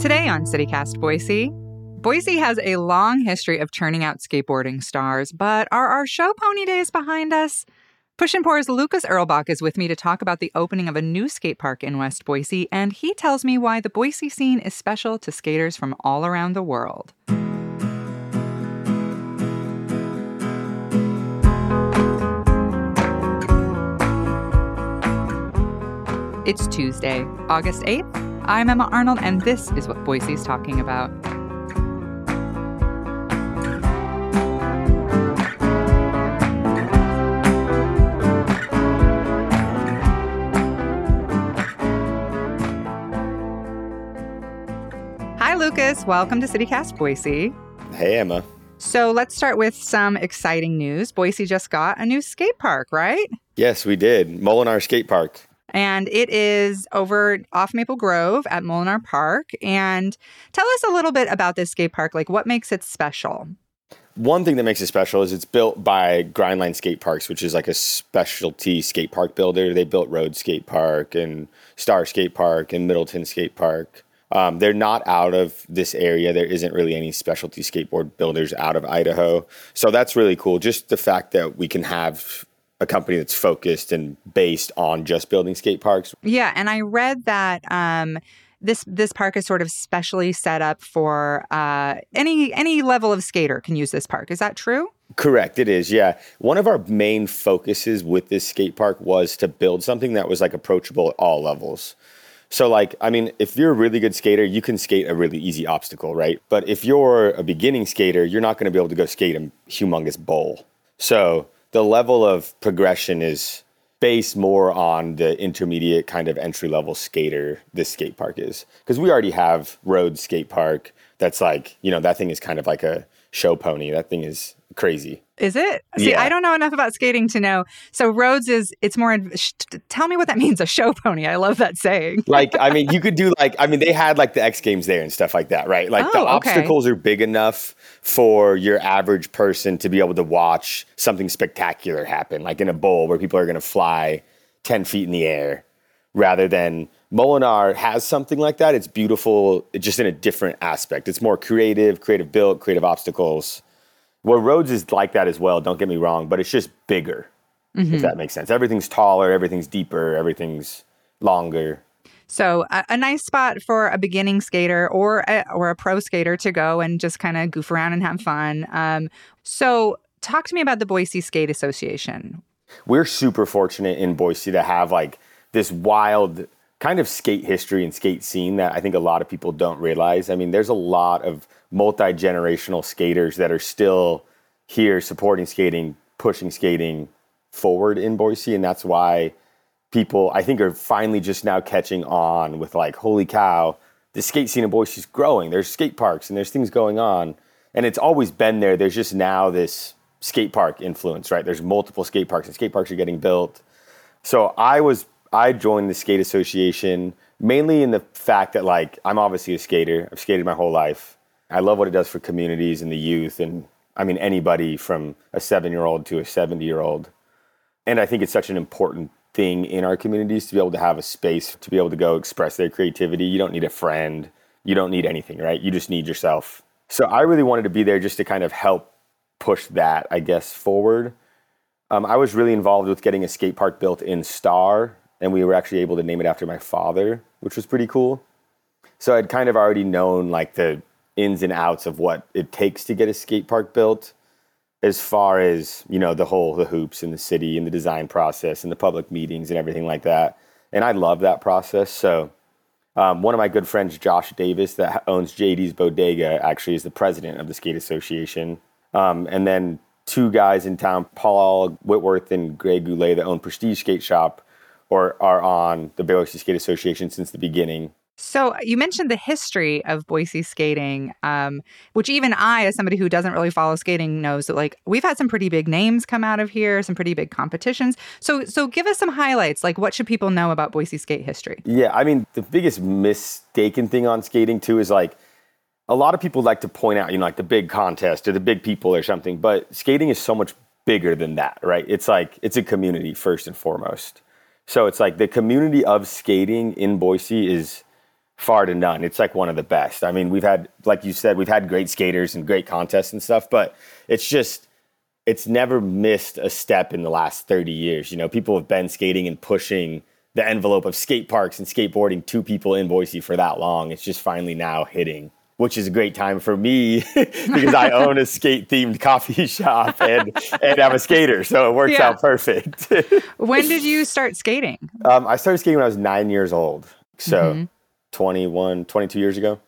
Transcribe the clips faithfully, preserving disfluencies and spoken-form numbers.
Today on CityCast Boise, Boise has a long history of churning out skateboarding stars, but are our show pony days behind us? Push and Pour's Lucas Erlebach is with me to talk about the opening of a new skate park in West Boise, and he tells me why the Boise scene is special to skaters from all around the world. It's Tuesday, August eighth. I'm Emma Arnold, and this is what Boise's talking about. Hi, Lucas. Welcome to CityCast Boise. Hey, Emma. So let's start with some exciting news. Boise just got a new skate park, right? Yes, we did. Molenaar Skate Park. And it is over off Maple Grove at Molenaar Park. And tell us a little bit about this skate park. Like, what makes it special? One thing that makes it special is it's built by Grindline Skate Parks, which is like a specialty skate park builder. They built Rhodes Skate Park and Star Skate Park and Middleton Skate Park. Um, they're not out of this area. There isn't really any specialty skateboard builders out of Idaho. So that's really cool. Just the fact that we can have a company that's focused and based on just building skate parks. Yeah, and I read that um, this this park is sort of specially set up for uh, any any level of skater can use this park. Is that true? Correct, it is, yeah. One of our main focuses with this skate park was to build something that was like approachable at all levels. So like, I mean, if you're a really good skater, you can skate a really easy obstacle, right? But if you're a beginning skater, you're not going to be able to go skate a humongous bowl. So the level of progression is based more on the intermediate kind of entry-level skater this skate park is. Because we already have Rhodes Skate Park. That's like, you know, that thing is kind of like a show pony. That thing is crazy. Is it? See, yeah. I don't know enough about skating to know. So Rhodes is, it's more, sh- tell me what that means, a show pony. I love that saying. Like, I mean, you could do like, I mean, they had like the X Games there and stuff like that, right? Like oh, the obstacles okay. are big enough for your average person to be able to watch something spectacular happen, like in a bowl where people are going to fly ten feet in the air rather than Molenaar has something like that. It's beautiful, just in a different aspect. It's more creative, creative built, creative obstacles. Well, Rhodes is like that as well, don't get me wrong, but it's just bigger, mm-hmm. if that makes sense. Everything's taller, everything's deeper, everything's longer. So a, a nice spot for a beginning skater or a, or a pro skater to go and just kind of goof around and have fun. Um, so talk to me about the Boise Skate Association. We're super fortunate in Boise to have like this wild kind of skate history and skate scene that I think a lot of people don't realize. I mean, there's a lot of multi-generational skaters that are still here supporting skating, pushing skating forward in Boise. And that's why people, I think, are finally just now catching on with like, holy cow, the skate scene in Boise is growing. There's skate parks and there's things going on. And it's always been there. There's just now this skate park influence, right? There's multiple skate parks and skate parks are getting built. So I was I joined the Skate Association mainly in the fact that, like, I'm obviously a skater. I've skated my whole life. I love what it does for communities and the youth and, I mean, anybody from a seven-year-old to a seventy-year-old. And I think it's such an important thing in our communities to be able to have a space to be able to go express their creativity. You don't need a friend. You don't need anything, right? You just need yourself. So I really wanted to be there just to kind of help push that, I guess, forward. Um, I was really involved with getting a skate park built in Star. And we were actually able to name it after my father, which was pretty cool. So I'd kind of already known like the ins and outs of what it takes to get a skate park built as far as, you know, the whole, the hoops and the city and the design process and the public meetings and everything like that. And I love that process. So um, one of my good friends, Josh Davis, that owns J D's Bodega, actually is the president of the Skate Association. Um, and then two guys in town, Paul Whitworth and Greg Goulet, that own Prestige Skate Shop, or are on the Boise Skate Association since the beginning. So you mentioned the history of Boise skating, um, which even I, as somebody who doesn't really follow skating, knows that, like, we've had some pretty big names come out of here, some pretty big competitions. So so give us some highlights. Like, what should people know about Boise skate history? Yeah, I mean, the biggest mistaken thing on skating, too, is, like, a lot of people like to point out, you know, like the big contest or the big people or something. But skating is so much bigger than that, right? It's like, it's a community first and foremost. So it's like the community of skating in Boise is far to none. It's like one of the best. I mean, we've had, like you said, we've had great skaters and great contests and stuff, but it's just, it's never missed a step in the last thirty years. You know, people have been skating and pushing the envelope of skate parks and skateboarding to people in Boise for that long. It's just finally now hitting, which is a great time for me because I own a skate-themed coffee shop and, and I'm a skater, so it works yeah. out perfect. When did you start skating? Um, I started skating when I was nine years old, so mm-hmm. twenty-one, twenty-two years ago.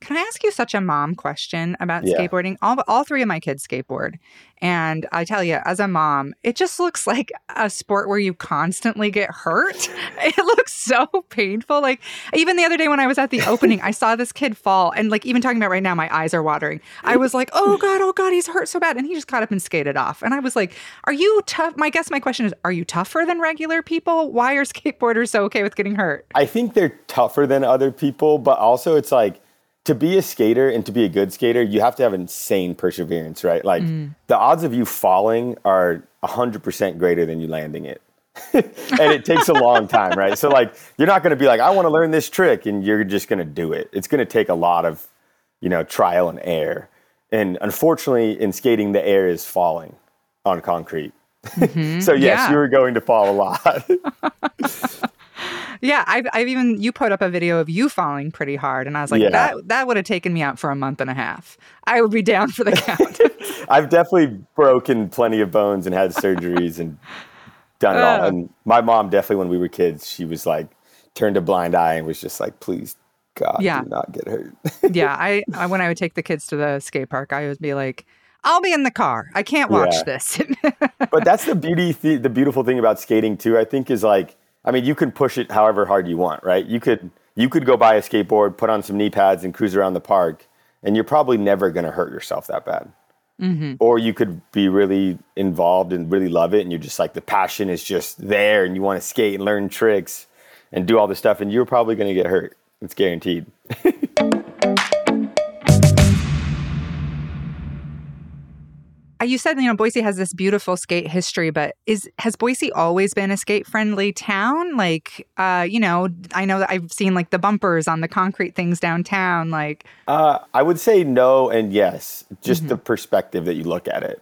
Can I ask you such a mom question about yeah. skateboarding? All all three of my kids skateboard. And I tell you, as a mom, it just looks like a sport where you constantly get hurt. It looks so painful. Like, even the other day when I was at the opening, I saw this kid fall. And, like, even talking about right now, my eyes are watering. I was like, oh, God, oh, God, he's hurt so bad. And he just caught up and skated off. And I was like, are you tough? My guess, my question is, are you tougher than regular people? Why are skateboarders so okay with getting hurt? I think they're tougher than other people, but also it's like, to be a skater and to be a good skater, you have to have insane perseverance, right? Like mm. the odds of you falling are one hundred percent greater than you landing it. And it takes a long time, right? So, like, you're not going to be like, I want to learn this trick, and you're just going to do it. It's going to take a lot of, you know, trial and error. And unfortunately, in skating, the air is falling on concrete. Mm-hmm. So, yes, yeah. you were going to fall a lot. Yeah, I've, I've even, you put up a video of you falling pretty hard, and I was like, yeah. that that would have taken me out for a month and a half. I would be down for the count. I've definitely broken plenty of bones and had surgeries and done it all. And my mom definitely, when we were kids, she was like, turned a blind eye and was just like, please, God, yeah. do not get hurt. yeah, I, I when I would take the kids to the skate park, I would be like, I'll be in the car. I can't watch yeah. this. But that's the beauty, th- the beautiful thing about skating too, I think, is like, I mean, you can push it however hard you want, right? You could you could go buy a skateboard, put on some knee pads, and cruise around the park, and you're probably never going to hurt yourself that bad. Mm-hmm. Or you could be really involved and really love it, and you're just like, the passion is just there, and you want to skate and learn tricks and do all this stuff, and you're probably going to get hurt. It's guaranteed. You said, you know, Boise has this beautiful skate history, but is has Boise always been a skate-friendly town? Like, uh, you know, I know that I've seen, like, the bumpers on the concrete things downtown, like... Uh, I would say no and yes, just mm-hmm. the perspective that you look at it.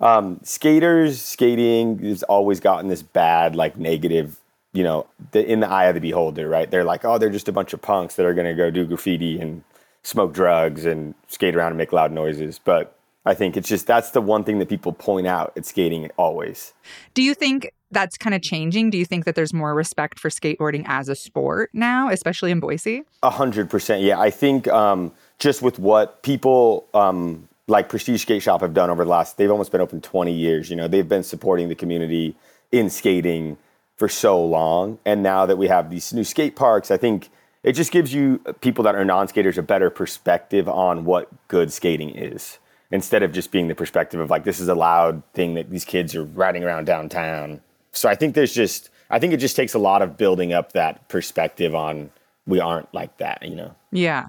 Um, skaters, skating has always gotten this bad, like, negative, you know, the, in the eye of the beholder, right? They're like, oh, they're just a bunch of punks that are going to go do graffiti and smoke drugs and skate around and make loud noises, but... I think it's just that's the one thing that people point out at skating always. Do you think that's kind of changing? Do you think that there's more respect for skateboarding as a sport now, especially in Boise? A hundred percent. Yeah, I think um, just with what people um, like Prestige Skate Shop have done over the last, they've almost been open twenty years. You know, they've been supporting the community in skating for so long. And now that we have these new skate parks, I think it just gives you people that are non-skaters a better perspective on what good skating is. Instead of just being the perspective of like, this is a loud thing that these kids are riding around downtown. So I think there's just, I think it just takes a lot of building up that perspective on we aren't like that, you know? Yeah.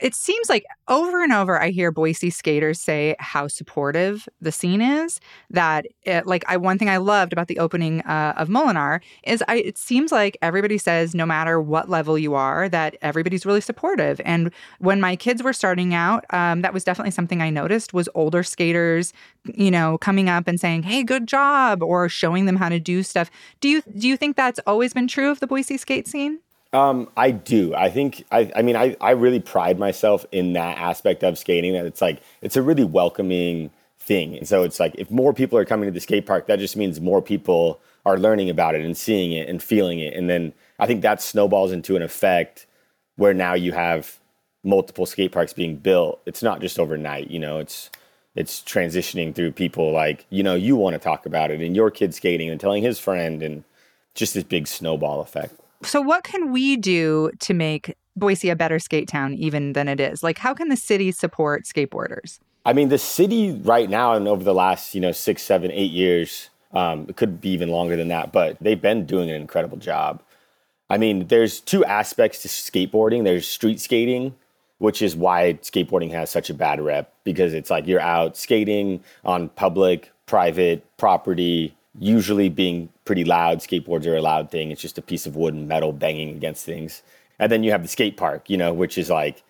It seems like over and over, I hear Boise skaters say how supportive the scene is. That it, like I, one thing I loved about the opening uh, of Molenaar is I, it seems like everybody says no matter what level you are, that everybody's really supportive. And when my kids were starting out, um, that was definitely something I noticed was older skaters, you know, coming up and saying, "Hey, good job," or showing them how to do stuff. Do you do you think that's always been true of the Boise skate scene? Um, I do. I think, I, I mean, I, I really pride myself in that aspect of skating that it's like, it's a really welcoming thing. And so it's like, if more people are coming to the skate park, that just means more people are learning about it and seeing it and feeling it. And then I think that snowballs into an effect where now you have multiple skate parks being built. It's not just overnight, you know, it's, it's transitioning through people like, you know, you want to talk about it and your kid skating and telling his friend and just this big snowball effect. So what can we do to make Boise a better skate town even than it is? Like, how can the city support skateboarders? I mean, the city right now and over the last, you know, six, seven, eight years, um, it could be even longer than that, but they've been doing an incredible job. I mean, there's two aspects to skateboarding. There's street skating, which is why skateboarding has such a bad rep, because it's like you're out skating on public, private property, usually being pretty loud. Skateboards are a loud thing. It's just a piece of wood and metal banging against things. And then you have the skate park, you know, which is like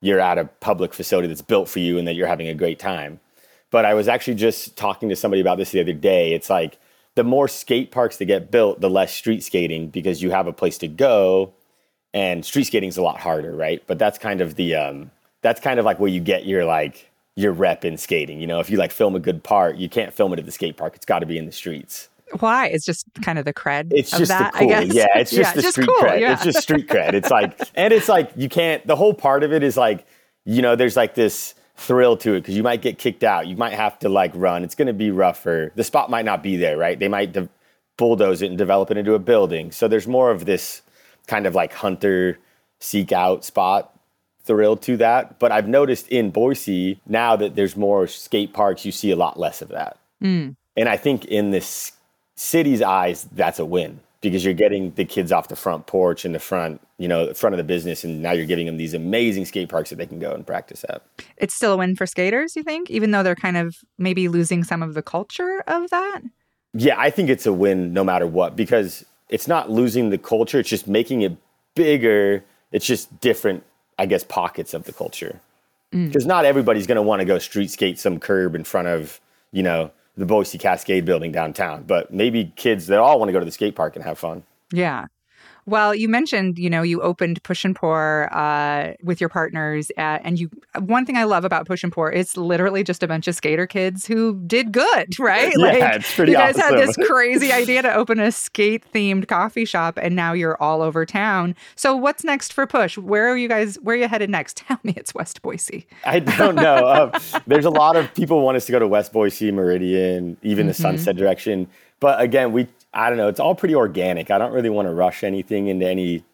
you're at a public facility that's built for you and that you're having a great time. But I was actually just talking to somebody about this the other day. It's like the more skate parks that get built, the less street skating, because you have a place to go and street skating is a lot harder, right? But that's kind of the, um, that's kind of like where you get your like your rep in skating. You know, if you like film a good part, you can't film it at the skate park. It's got to be in the streets. Why? It's just kind of the cred. It's of just that, the cool. I guess. Yeah, it's just yeah, the just street cool, cred. Yeah. It's just street cred. It's like, and it's like you can't. The whole part of it is like, you know, there's like this thrill to it because you might get kicked out. You might have to like run. It's going to be rougher. The spot might not be there, right? They might de- bulldoze it and develop it into a building. So there's more of this kind of like hunter seek out spot thrill to that. But I've noticed in Boise now that there's more skate parks, you see a lot less of that. Mm. And I think in this city's eyes, that's a win, because you're getting the kids off the front porch and the front, you know, front of the business. And now you're giving them these amazing skate parks that they can go and practice at. It's still a win for skaters, you think, even though they're kind of maybe losing some of the culture of that? Yeah, I think it's a win no matter what, because it's not losing the culture. It's just making it bigger. It's just different, I guess, pockets of the culture. Because mm. not everybody's going to want to go street skate some curb in front of, you know, the Boise Cascade building downtown, but maybe kids that all want to go to the skate park and have fun. Yeah. Well, you mentioned, you know, you opened Push and Pour uh, with your partners. At, and you, one thing I love about Push and Pour, it's literally just a bunch of skater kids who did good, right? Yeah, like, it's pretty awesome. You guys awesome. had this crazy idea to open a skate-themed coffee shop, and now you're all over town. So what's next for Push? Where are you guys, where are you headed next? Tell me it's West Boise. I don't know. uh, there's a lot of people want us to go to West Boise, Meridian, even mm-hmm. the Sunset direction. But again, we... I don't know. It's all pretty organic. I don't really want to rush anything into any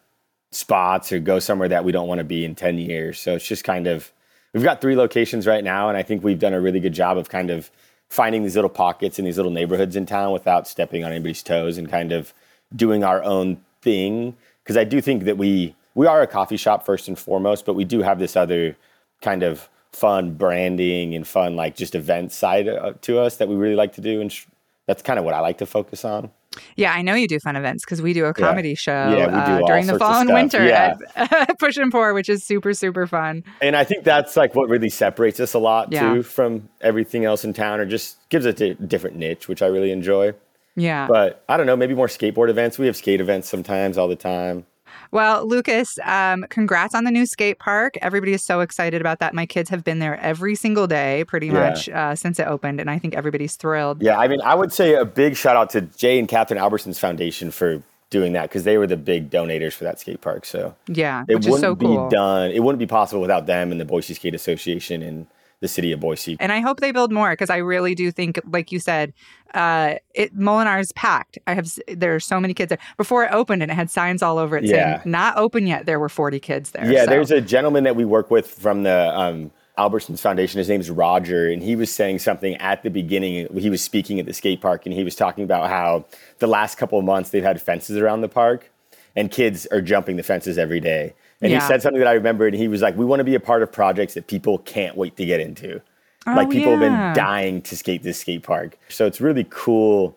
spots or go somewhere that we don't want to be in ten years. So it's just kind of, we've got three locations right now. And I think we've done a really good job of kind of finding these little pockets and these little neighborhoods in town without stepping on anybody's toes and kind of doing our own thing. Because I do think that we, we are a coffee shop first and foremost, but we do have this other kind of fun branding and fun, like just event side to us that we really like to do. And sh- that's kind of what I like to focus on. Yeah, I know you do fun events because we do a comedy yeah. show yeah, we do uh, during the fall and winter yeah. at uh, Push and Pour, which is super, super fun. And I think that's like what really separates us a lot yeah. too from everything else in town, or just gives it a different niche, which I really enjoy. Yeah. But I don't know, maybe more skateboard events. We have skate events sometimes, all the time. Well, Lucas, um, congrats on the new skate park. Everybody is so excited about that. My kids have been there every single day pretty yeah. much uh, since it opened, and I think everybody's thrilled. Yeah, I mean, I would say a big shout out to Jay and Catherine Albertsons Foundation for doing that, because they were the big donators for that skate park. So yeah, it wouldn't so cool. be done. It wouldn't be possible without them and the Boise Skate Association and the city of Boise. And I hope they build more, because I really do think, like you said, uh, it Molenaar is packed. I have there are so many kids there. Before it opened, and it had signs all over it yeah. saying not open yet, there were forty kids there. Yeah, so. There's a gentleman that we work with from the um, Albertsons Foundation. His name's Roger, and he was saying something at the beginning. He was speaking at the skate park, and he was talking about how the last couple of months they've had fences around the park, and kids are jumping the fences every day. And yeah. he said something that I remembered, and he was like, we want to be a part of projects that people can't wait to get into. Oh, like people yeah. have been dying to skate this skate park. So it's really cool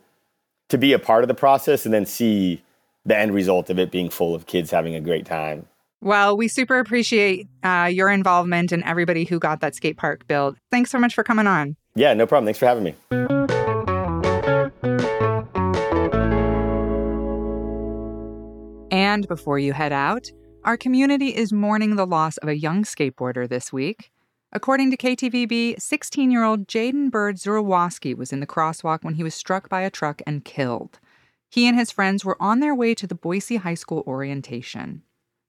to be a part of the process and then see the end result of it being full of kids having a great time. Well, we super appreciate uh, your involvement and everybody who got that skate park built. Thanks so much for coming on. Yeah, no problem. Thanks for having me. And before you head out, our community is mourning the loss of a young skateboarder this week. According to K T V B, sixteen-year-old Jadin Zurawski was in the crosswalk when he was struck by a truck and killed. He and his friends were on their way to the Boise High School orientation.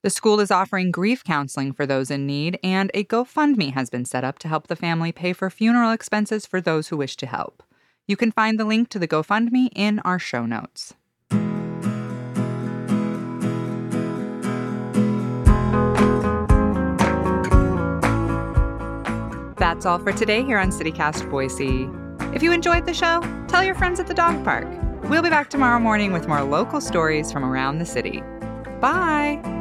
The school is offering grief counseling for those in need, and a GoFundMe has been set up to help the family pay for funeral expenses for those who wish to help. You can find the link to the GoFundMe in our show notes. That's all for today here on CityCast Boise. If you enjoyed the show, tell your friends at the dog park. We'll be back tomorrow morning with more local stories from around the city. Bye!